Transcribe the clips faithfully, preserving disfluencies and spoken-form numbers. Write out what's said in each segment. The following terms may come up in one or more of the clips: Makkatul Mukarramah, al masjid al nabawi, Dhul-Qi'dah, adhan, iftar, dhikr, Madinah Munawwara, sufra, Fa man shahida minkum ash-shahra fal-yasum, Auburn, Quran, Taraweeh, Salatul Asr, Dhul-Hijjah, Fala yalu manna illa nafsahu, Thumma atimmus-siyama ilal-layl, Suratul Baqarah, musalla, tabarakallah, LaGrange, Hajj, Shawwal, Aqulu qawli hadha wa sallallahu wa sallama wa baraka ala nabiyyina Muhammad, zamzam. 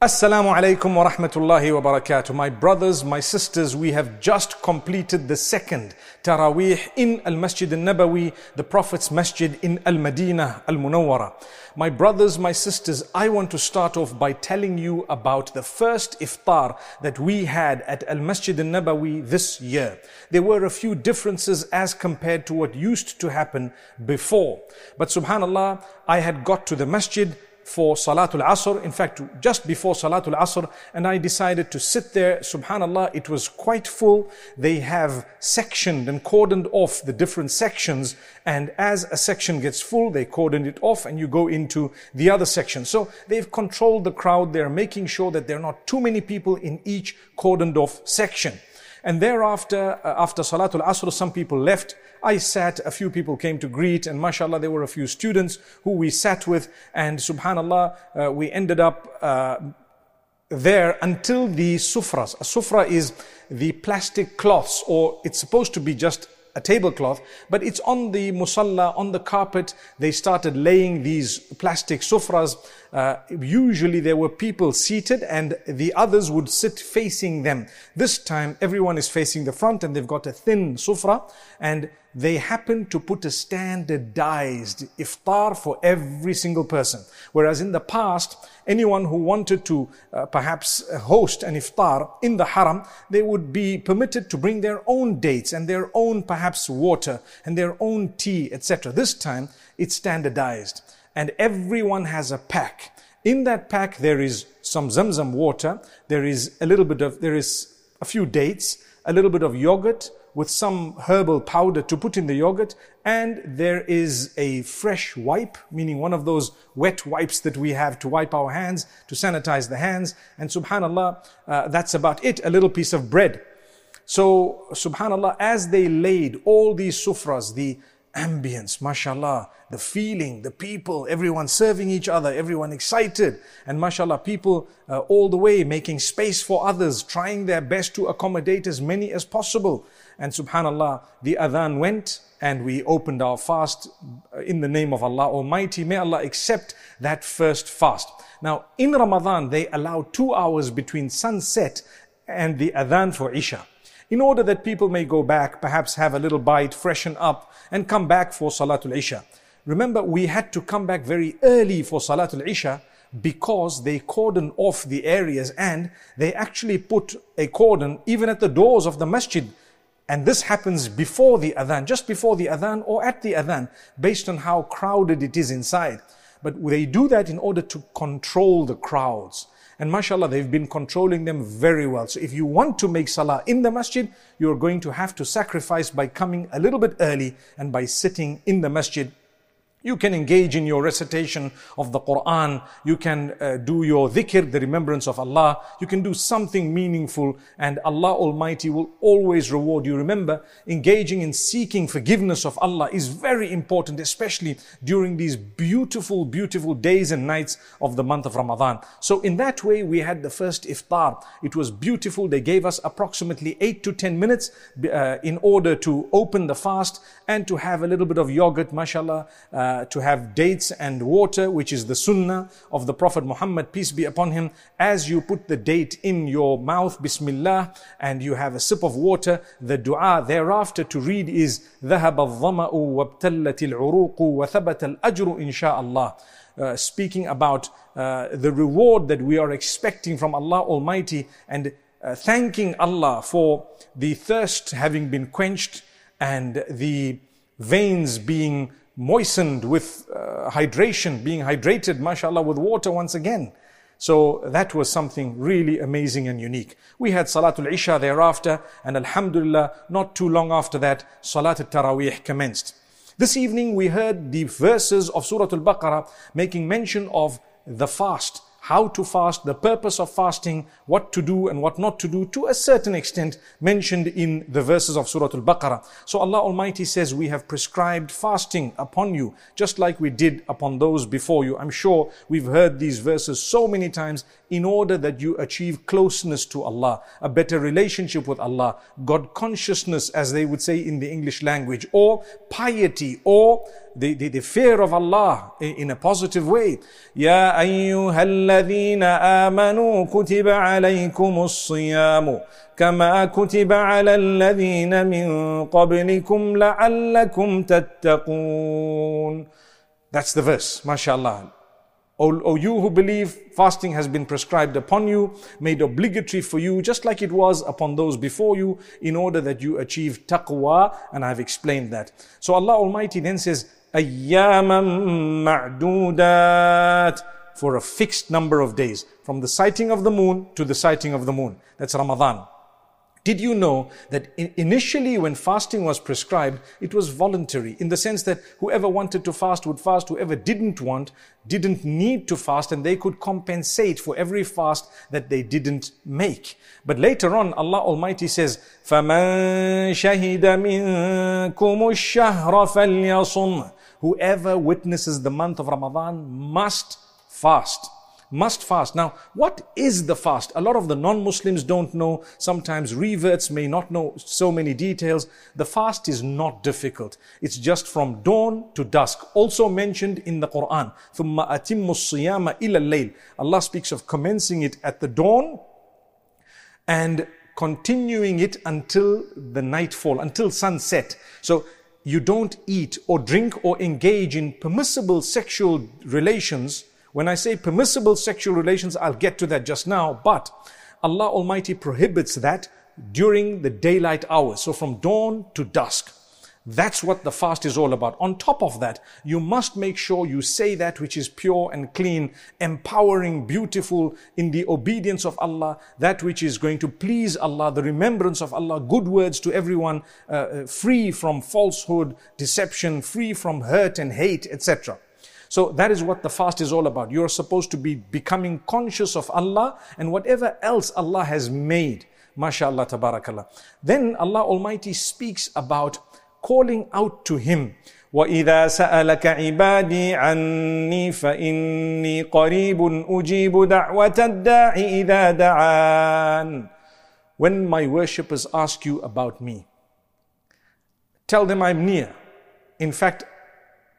Assalamu alaikum wa rahmatullahi wa barakatuh. My brothers, my sisters, we have just completed the second Taraweeh in al masjid al nabawi, the Prophet's masjid in al Madina al Munawwara. My brothers, my sisters, I want to start off by telling you about the first iftar that we had at al masjid al nabawi this year. There were a few differences as compared to what used to happen before. But subhanallah, I had got to the masjid for Salatul Asr, in fact just before Salatul Asr, and I decided to sit there. Subhanallah, it was quite full. They have sectioned and cordoned off the different sections, and as a section gets full, they cordon it off and you go into the other section. So they've controlled the crowd. They're making sure that there are not too many people in each cordoned off section. And thereafter, uh, after Salatul Asr, some people left. I sat, a few people came to greet, and mashallah, there were a few students who we sat with, and subhanallah, uh, we ended up uh, there until the sufras. A sufra is the plastic cloths, or it's supposed to be just a tablecloth, but it's on the musalla, on the carpet. They started laying these plastic sufras. Uh, usually there were people seated and the others would sit facing them. This time everyone is facing the front, and they've got a thin sufra, and they happen to put a standardized iftar for every single person. Whereas in the past, anyone who wanted to uh, perhaps host an iftar in the haram, they would be permitted to bring their own dates and their own perhaps water and their own tea, et cetera. This time, it's standardized and everyone has a pack. In that pack, there is some zamzam water, there is a little bit of, there is a few dates, a little bit of yogurt, with some herbal powder to put in the yogurt, and there is a fresh wipe, meaning one of those wet wipes that we have to wipe our hands, to sanitize the hands, and subhanallah, uh, that's about it, a little piece of bread. So subhanallah, as they laid all these sufras, the ambience, mashallah, the feeling, the people, everyone serving each other, everyone excited, and mashallah, people uh, all the way making space for others, trying their best to accommodate as many as possible. And subhanallah, the adhan went and we opened our fast in the name of Allah Almighty. May Allah accept that first fast. Now in Ramadan, they allow two hours between sunset and the adhan for Isha, in order that people may go back, perhaps have a little bite, freshen up, and come back for Salatul Isha. Remember, we had to come back very early for Salatul Isha because they cordon off the areas, and they actually put a cordon even at the doors of the masjid. And this happens before the adhan, just before the adhan or at the adhan, based on how crowded it is inside. But they do that in order to control the crowds. And mashallah, they've been controlling them very well. So if you want to make salah in the masjid, you're going to have to sacrifice by coming a little bit early and by sitting in the masjid. You can engage in your recitation of the Quran. You can uh, do your dhikr, the remembrance of Allah. You can do something meaningful, and Allah Almighty will always reward you. Remember, engaging in seeking forgiveness of Allah is very important, especially during these beautiful, beautiful days and nights of the month of Ramadan. So in that way, we had the first iftar. It was beautiful. They gave us approximately eight to ten minutes uh, in order to open the fast and to have a little bit of yogurt, mashallah, uh, Uh, to have dates and water, which is the sunnah of the Prophet Muhammad, peace be upon him. As you put the date in your mouth, Bismillah, and you have a sip of water, the dua thereafter to read is ذَهَبَ الظَّمَأُ وَابْتَلَّتِ الْعُرُوقُ وَثَبَتَ الْأَجْرُ إِنْشَاءَ اللَّهِ, speaking about uh, the reward that we are expecting from Allah Almighty, and uh, thanking Allah for the thirst having been quenched and the veins being moistened with uh, hydration, being hydrated, mashallah, with water once again. So that was something really amazing and unique. We had Salatul Isha thereafter, and alhamdulillah, not too long after that, Salat al-Taraweeh commenced. This evening we heard the verses of Suratul Baqarah making mention of the fast, how to fast, the purpose of fasting, what to do and what not to do, to a certain extent mentioned in the verses of Surah Al-Baqarah. So Allah Almighty says, we have prescribed fasting upon you, just like we did upon those before you. I'm sure we've heard these verses so many times, in order that you achieve closeness to Allah, a better relationship with Allah, God consciousness, as they would say in the English language, or piety, or the, the, the fear of Allah in a positive way. Ya ayyuhalladhina amanu kutiba alaykumus-siyamu kama kutiba alalladhina min qablikum la'allakum tattaqun. That's the verse, mashallah. O, o you who believe, fasting has been prescribed upon you, made obligatory for you, just like it was upon those before you, in order that you achieve taqwa, and I've explained that. So Allah Almighty then says, Ayyaman ma'dudat, for a fixed number of days, from the sighting of the moon to the sighting of the moon. That's Ramadan. Did you know that initially when fasting was prescribed, it was voluntary, in the sense that whoever wanted to fast would fast, whoever didn't want, didn't need to fast, and they could compensate for every fast that they didn't make. But later on, Allah Almighty says, Fa man shahida minkum ash-shahra fal-yasum. Whoever witnesses the month of Ramadan must fast. Must fast. Now, what is the fast? A lot of the non-Muslims don't know. Sometimes reverts may not know so many details. The fast is not difficult. It's just from dawn to dusk. Also mentioned in the Quran. Thumma atimmus-siyama ilal-layl. Allah speaks of commencing it at the dawn and continuing it until the nightfall, until sunset. So, you don't eat or drink or engage in permissible sexual relations. When I say permissible sexual relations, I'll get to that just now, but Allah Almighty prohibits that during the daylight hours, so from dawn to dusk. That's what the fast is all about. On top of that, you must make sure you say that which is pure and clean, empowering, beautiful, in the obedience of Allah, that which is going to please Allah, the remembrance of Allah, good words to everyone, uh, free from falsehood, deception, free from hurt and hate, et cetera. So that is what the fast is all about. You're supposed to be becoming conscious of Allah and whatever else Allah has made. MashaAllah, tabarakallah. Then Allah Almighty speaks about calling out to Him. وَإِذَا سَأَلَكَ عِبَادِي عَنِّي فَإِنِّي قَرِيبٌ أُجِيبُ دَعْوَةَ الدَّاعِ إِذَا دَعَانِ. When my worshippers ask you about me, tell them I'm near. In fact,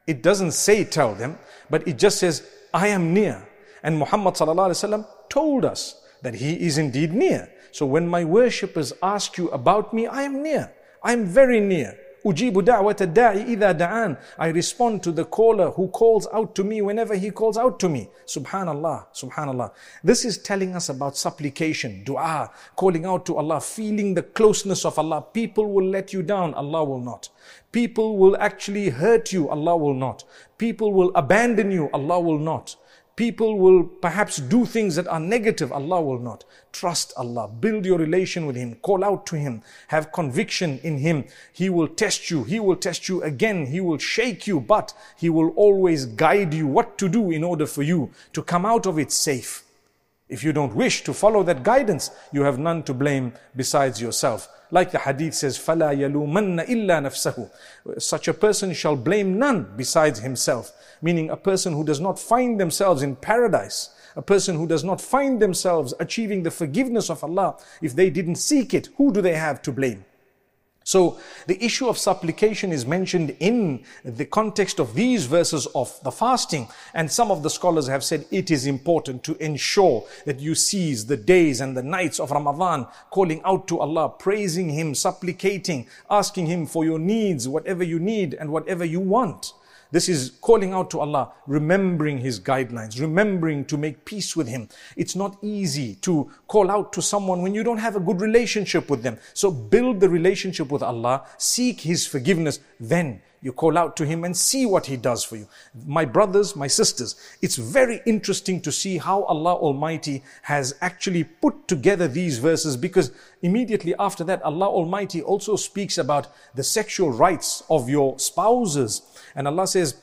it doesn't say tell them, but it just says, I am near. And Muhammad sallallahu alaihi wasallam told us that he is indeed near. So when my worshippers ask you about me, I am near. I am very near. Ujibu da'wata da'i idha da'an. I respond to the caller who calls out to me whenever he calls out to me. Subhanallah, subhanallah. This is telling us about supplication, dua, calling out to Allah, feeling the closeness of Allah. People will let you down, Allah will not. People will actually hurt you, Allah will not. People will abandon you, Allah will not. People will perhaps do things that are negative, Allah will not. Trust Allah, build your relation with Him, call out to Him, have conviction in Him. He will test you, He will test you again, He will shake you, but He will always guide you what to do in order for you to come out of it safe. If you don't wish to follow that guidance, you have none to blame besides yourself. Like the hadith says, Fala yalu manna illa nafsahu. Such a person shall blame none besides himself. Meaning a person who does not find themselves in paradise, a person who does not find themselves achieving the forgiveness of Allah, if they didn't seek it, who do they have to blame? So the issue of supplication is mentioned in the context of these verses of the fasting. And some of the scholars have said it is important to ensure that you seize the days and the nights of Ramadan, calling out to Allah, praising Him, supplicating, asking Him for your needs, whatever you need and whatever you want. This is calling out to Allah, remembering His guidelines, remembering to make peace with Him. It's not easy to call out to someone when you don't have a good relationship with them. So build the relationship with Allah, seek His forgiveness, then you call out to Him and see what He does for you. My brothers, my sisters, it's very interesting to see how Allah Almighty has actually put together these verses, because immediately after that, Allah Almighty also speaks about the sexual rights of your spouses. And Allah says,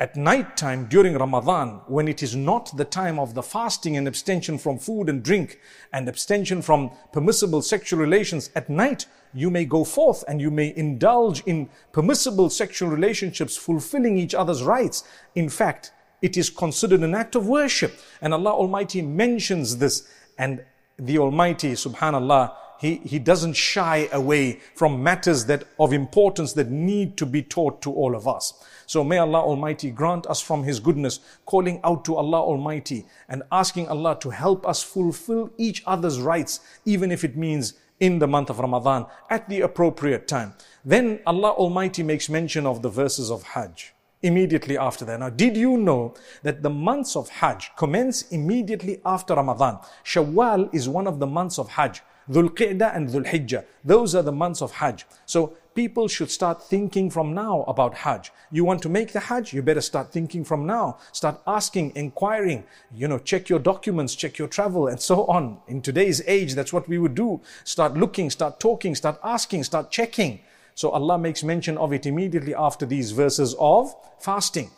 at night time during Ramadan, when it is not the time of the fasting and abstention from food and drink and abstention from permissible sexual relations, at night you may go forth and you may indulge in permissible sexual relationships, fulfilling each other's rights. In fact, it is considered an act of worship. And Allah Almighty mentions this, and the Almighty, subhanallah, he, he doesn't shy away from matters that of importance that need to be taught to all of us. So may Allah Almighty grant us from His goodness, calling out to Allah Almighty and asking Allah to help us fulfill each other's rights, even if it means in the month of Ramadan at the appropriate time. Then Allah Almighty makes mention of the verses of Hajj immediately after that. Now, did you know that the months of Hajj commence immediately after Ramadan? Shawwal is one of the months of Hajj. Dhul-Qi'dah and Dhul-Hijjah, those are the months of Hajj. So people should start thinking from now about Hajj. You want to make the Hajj? You better start thinking from now. Start asking, inquiring, you know, check your documents, check your travel and so on. In today's age, that's what we would do. Start looking, start talking, start asking, start checking. So Allah makes mention of it immediately after these verses of fasting.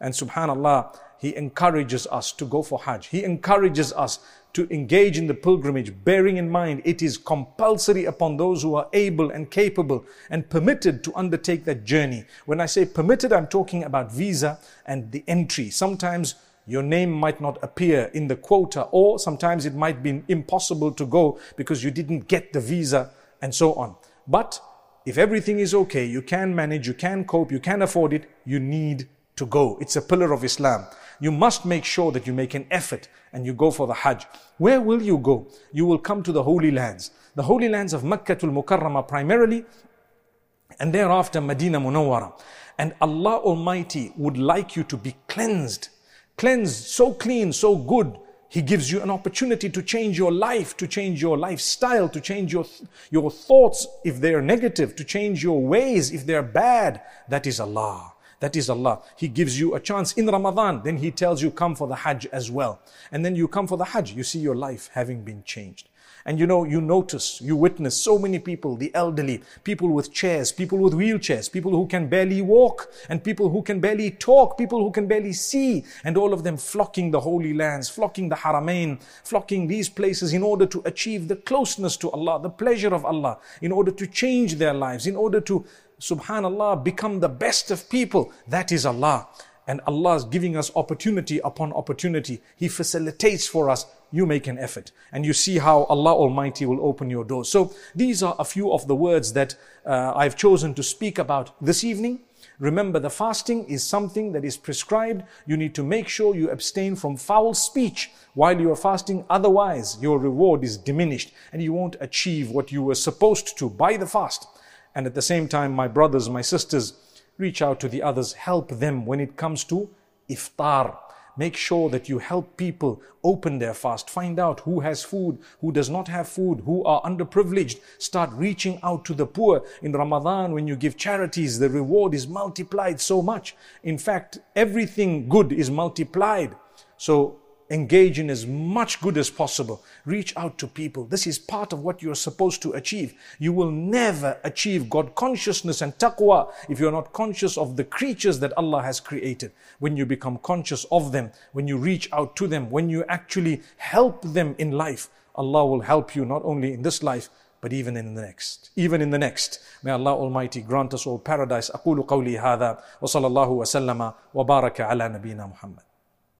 And subhanallah, He encourages us to go for Hajj. He encourages us to engage in the pilgrimage, bearing in mind it is compulsory upon those who are able and capable and permitted to undertake that journey. When I say permitted, I'm talking about visa and the entry. Sometimes your name might not appear in the quota, or sometimes it might be impossible to go because you didn't get the visa and so on. But if everything is okay, you can manage, you can cope, you can afford it, you need to go. It's a pillar of Islam. You must make sure that you make an effort and you go for the Hajj. Where will you go? You will come to the Holy Lands. The Holy Lands of Makkatul Mukarramah primarily, and thereafter Madinah Munawwara. And Allah Almighty would like you to be cleansed. Cleansed, so clean, so good. He gives you an opportunity to change your life, to change your lifestyle, to change your, your thoughts if they are negative, to change your ways if they are bad. That is Allah. That is Allah. He gives you a chance in Ramadan. Then He tells you, come for the Hajj as well. And then you come for the Hajj. You see your life having been changed. And you know, you notice, you witness so many people, the elderly, people with chairs, people with wheelchairs, people who can barely walk, and people who can barely talk, people who can barely see, and all of them flocking the Holy Lands, flocking the Haramain, flocking these places in order to achieve the closeness to Allah, the pleasure of Allah, in order to change their lives, in order to, subhanallah, become the best of people. That is Allah. And Allah is giving us opportunity upon opportunity. He facilitates for us. You make an effort. And you see how Allah Almighty will open your doors. So these are a few of the words that uh, I've chosen to speak about this evening. Remember, the fasting is something that is prescribed. You need to make sure you abstain from foul speech while you are fasting. Otherwise, your reward is diminished and you won't achieve what you were supposed to by the fast. And at the same time, my brothers, my sisters, reach out to the others, help them when it comes to iftar. Make sure that you help people open their fast. Find out who has food, who does not have food, who are underprivileged. Start reaching out to the poor. In Ramadan, when you give charities, the reward is multiplied so much. In fact, everything good is multiplied. So engage in as much good as possible. Reach out to people. This is part of what you're supposed to achieve. You will never achieve God consciousness and taqwa if you're not conscious of the creatures that Allah has created. When you become conscious of them, when you reach out to them, when you actually help them in life, Allah will help you not only in this life, but even in the next. Even in the next. May Allah Almighty grant us all paradise. Aqulu qawli hadha wa sallallahu wa sallama wa baraka ala nabiyyina Muhammad.